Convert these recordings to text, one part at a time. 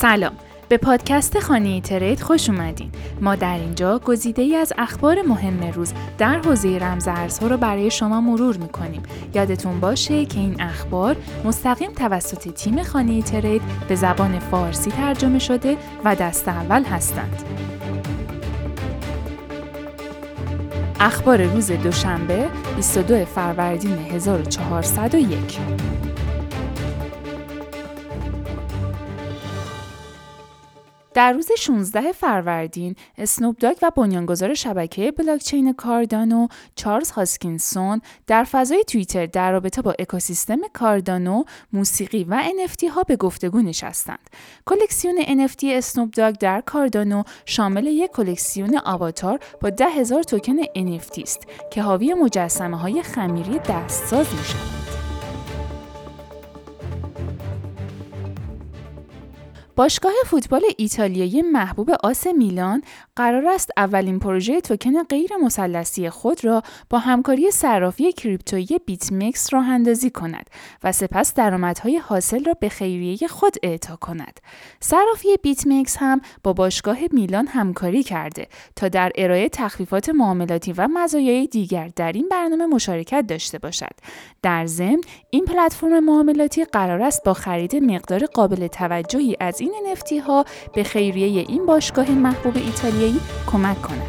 سلام، به پادکست خانه ی ترید خوش اومدین. ما در اینجا گزیده‌ای از اخبار مهم روز در حوزه رمزارزها رو برای شما مرور می‌کنیم. یادتون باشه که این اخبار مستقیم توسط تیم خانه ی ترید به زبان فارسی ترجمه شده و دست اول هستند. اخبار روز دوشنبه 22 فروردین 1401. در روز 16 فروردین، اسنوپ داگ و بنیانگذار شبکه بلاکچین کاردانو، چارلز هاسکینسون، در فضای توییتر در رابطه با اکوسیستم کاردانو، موسیقی و NFT ها به گفتگو نشستند. کلکسیون NFT اسنوپ داگ در کاردانو شامل یک کلکسیون آواتار با 10,000 توکن NFT است که حاوی مجسمه های خمیری دستساز می‌شود. باشگاه فوتبال ایتالیایی محبوب AC میلان قرار است اولین پروژه توکن غیر مثلثی خود را با همکاری صرافی کریپتویی بیتمکس راه اندازی کند و سپس درآمدهای حاصل را به خیریه خود اعطا کند. صرافی بیتمکس هم با باشگاه میلان همکاری کرده تا در ارائه تخفیفات معاملاتی و مزایای دیگر در این برنامه مشارکت داشته باشد. در ضمن این پلتفرم معاملاتی قرار است با خرید مقدار قابل توجهی از این NFT ها به خیریه این باشگاه محبوب ایتالیایی کمک کند.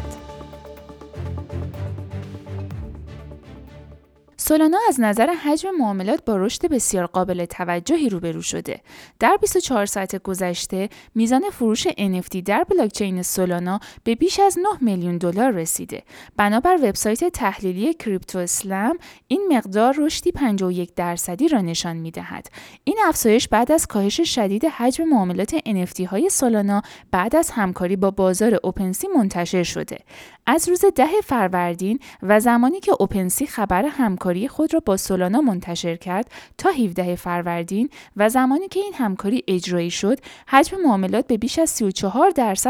سولانا از نظر حجم معاملات با رشد بسیار قابل توجهی روبرو شده. در 24 ساعت گذشته میزان فروش NFT در بلاکچین سولانا به بیش از 9 میلیون دلار رسیده. بنابر وبسایت تحلیلی CryptoSlam این مقدار رشدی 51% را نشان می‌دهد. این افزایش بعد از کاهش شدید حجم معاملات NFT های سولانا بعد از همکاری با بازار OpenSea منتشر شده. از روز 10 فروردین و زمانی که OpenSea خبر همکاری خود را با سولانا منتشر کرد تا 17 فروردین و زمانی که این همکاری اجرایی شد، حجم معاملات به بیش از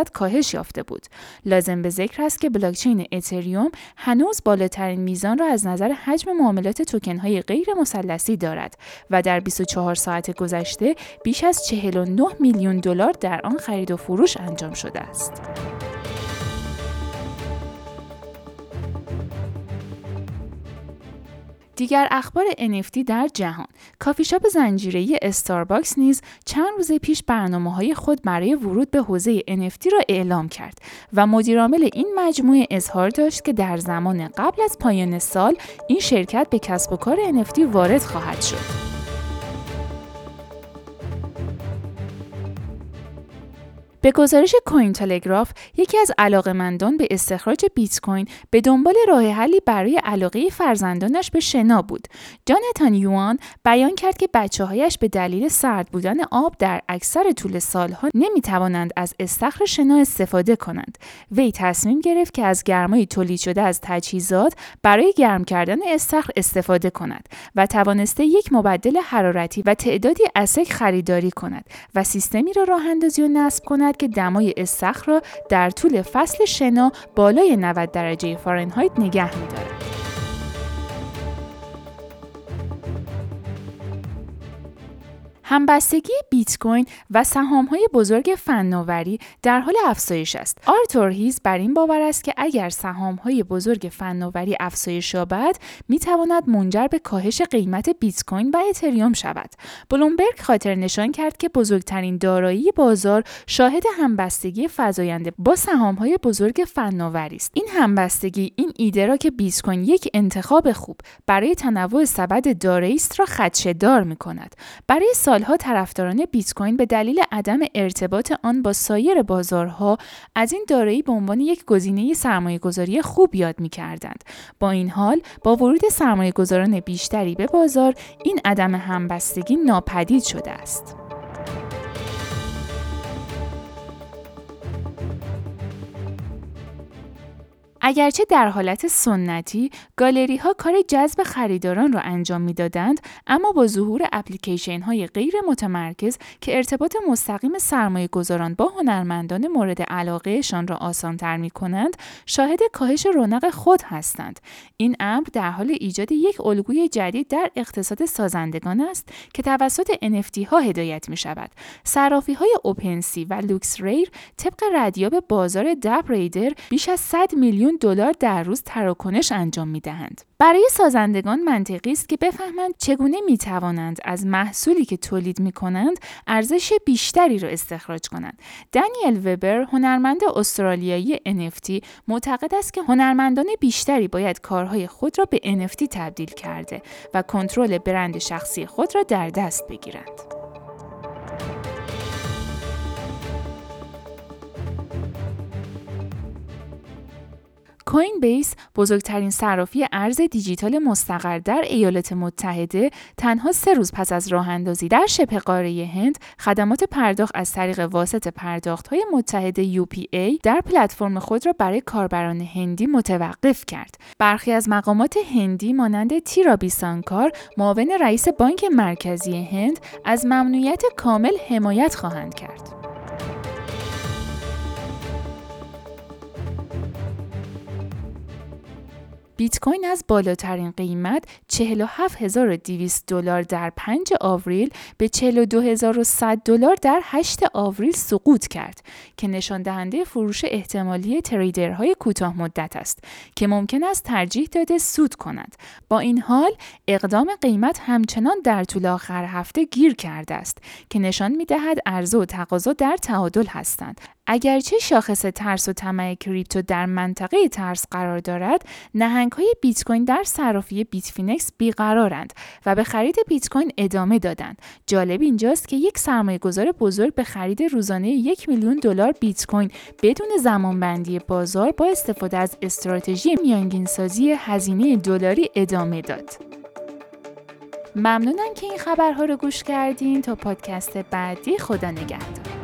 34% کاهش یافته بود. لازم به ذکر است که بلاکچین اتریوم هنوز بالاترین میزان را از نظر حجم معاملات توکن‌های غیر مثلثی دارد و در 24 ساعت گذشته بیش از 49 میلیون دلار در آن خرید و فروش انجام شده است. دیگر اخبار NFT در جهان. کافی شاپ زنجیره‌ای استارباکس نیز چند روز پیش برنامه‌های خود برای ورود به حوزه NFT را اعلام کرد و مدیرعامل این مجموعه اظهار داشت که در زمان قبل از پایان سال این شرکت به کسب و کار NFT وارد خواهد شد. به گزارش کوین تلگراف، یکی از علاقه‌مندان به استخراج بیت کوین به دنبال راه حلی برای علاقه فرزندانش به شنا بود. جاناتان یوان بیان کرد که بچه‌هایش به دلیل سرد بودن آب در اکثر طول سالها نمی‌توانند از استخر شنا استفاده کنند. وی تصمیم گرفت که از گرمای تولید شده از تجهیزات برای گرم کردن استخر استفاده کند و توانسته یک مبدل حرارتی و تعدادی اسک خریداری کند و سیستمی را راه‌اندازی و نصب کند که دمای استخر را در طول فصل شنا بالای 90 درجه فارنهایت نگه می‌دارد. همبستگی بیت کوین و سهام‌های بزرگ فناوری در حال افزایش است. آرتور هیز بر این باور است که اگر سهام‌های بزرگ فناوری افزایش یابد، می‌تواند منجر به کاهش قیمت بیت کوین و اتریوم شود. بلومبرگ خاطرنشان کرد که بزرگترین دارایی بازار شاهد همبستگی فزاینده با سهام‌های بزرگ فناوری است. این همبستگی این ایده را که بیت کوین یک انتخاب خوب برای تنوع سبد دارایی است را خدشه‌دار می‌کند. برای سالها طرفداران بیت کوین به دلیل عدم ارتباط آن با سایر بازارها از این دارایی به عنوان یک گزینه سرمایه‌گذاری خوب یاد می‌کردند. با این حال، با ورود سرمایه‌گذاران بیشتری به بازار، این عدم همبستگی ناپدید شده است. اگرچه در حالت سنتی گالری ها کار جذب خریداران را انجام میدادند، اما با ظهور اپلیکیشن های غیر متمرکز که ارتباط مستقیم سرمایه گذاران با هنرمندان مورد علاقه شان را آسان تر می کنند، شاهد کاهش رونق خود هستند. این امر در حال ایجاد یک الگوی جدید در اقتصاد سازندگان است که توسط NFT ها هدایت می شود. صرافی های OpenSea و LooksRare طبق ردیاب بازار دپ رادار بیش از 100 میلیون $100 در روز تراکنش انجام می‌دهند. برای سازندگان منطقی است که بفهمند چگونه می‌توانند از محصولی که تولید می‌کنند ارزش بیشتری را استخراج کنند. دانیل وبر، هنرمند استرالیایی NFT، معتقد است که هنرمندان بیشتری باید کارهای خود را به NFT تبدیل کرده و کنترل برند شخصی خود را در دست بگیرند. کوینبیس، بزرگترین صرافی ارز دیجیتال مستقر در ایالات متحده، تنها 3 روز پس از راه اندازی در شبه قاره هند، خدمات پرداخت از طریق واسطه پرداخت‌های متحد UPI در پلتفرم خود را برای کاربران هندی متوقف کرد. برخی از مقامات هندی مانند تیرابی سانکار، معاون رئیس بانک مرکزی هند، از ممنوعیت کامل حمایت خواهند کرد. بیت کوین از بالاترین قیمت $47,200 در 5 آوریل به $42,100 در 8 آوریل سقوط کرد که نشان دهنده فروش احتمالی تریدرهای کوتاه مدت است که ممکن است ترجیح داده سود کنند. با این حال، اقدام قیمت همچنان در طول آخر هفته گیر کرده است که نشان می‌دهد عرضه و تقاضا در تعادل هستند. اگرچه شاخص ترس و طمع کریپتو در منطقه ترس قرار دارد، نهنگ‌های بیت کوین در صرافی بیتفینکس بیقرارند و به خرید بیت کوین ادامه دادند. جالب اینجاست که یک سرمایه‌گذار بزرگ به خرید روزانه $1,000,000 بیت کوین بدون زمانبندی بازار با استفاده از استراتژی میانگین‌سازی هزینه دلاری ادامه داد. ممنونم که این خبرها رو گوش کردین. تا پادکست بعدی، خدا نگهدار.